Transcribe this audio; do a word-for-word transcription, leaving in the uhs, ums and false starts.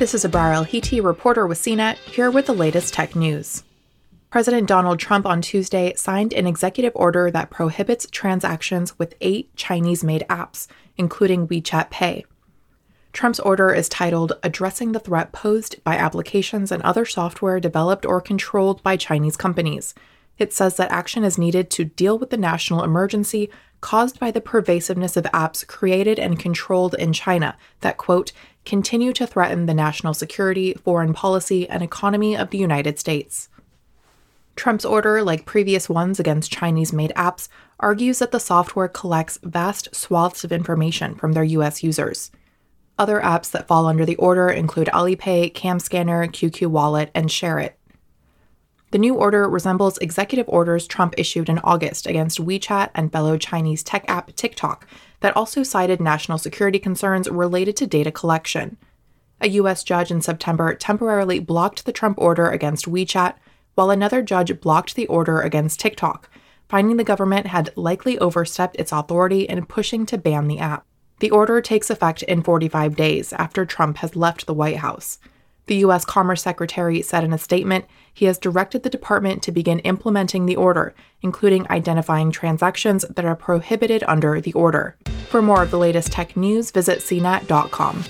This is Abra El-Hiti, reporter with C net, here with the latest tech news. President Donald Trump on Tuesday signed an executive order that prohibits transactions with eight Chinese-made apps, including WeChat Pay. Trump's order is titled, "Addressing the Threat Posed by Applications and Other Software Developed or Controlled by Chinese Companies." It says that action is needed to deal with the national emergency caused by the pervasiveness of apps created and controlled in China that, quote, continue to threaten the national security, foreign policy, and economy of the United States. Trump's order, like previous ones against Chinese-made apps, argues that the software collects vast swaths of information from their U S users. Other apps that fall under the order include Alipay, CamScanner, Q Q Wallet, and ShareIt. The new order resembles executive orders Trump issued in August against WeChat and fellow Chinese tech app TikTok that also cited national security concerns related to data collection. A U S judge in September temporarily blocked the Trump order against WeChat, while another judge blocked the order against TikTok, finding the government had likely overstepped its authority in pushing to ban the app. The order takes effect in forty-five days after Trump has left the White House. The U S Commerce Secretary said in a statement he has directed the department to begin implementing the order, including identifying transactions that are prohibited under the order. For more of the latest tech news, visit C net dot com.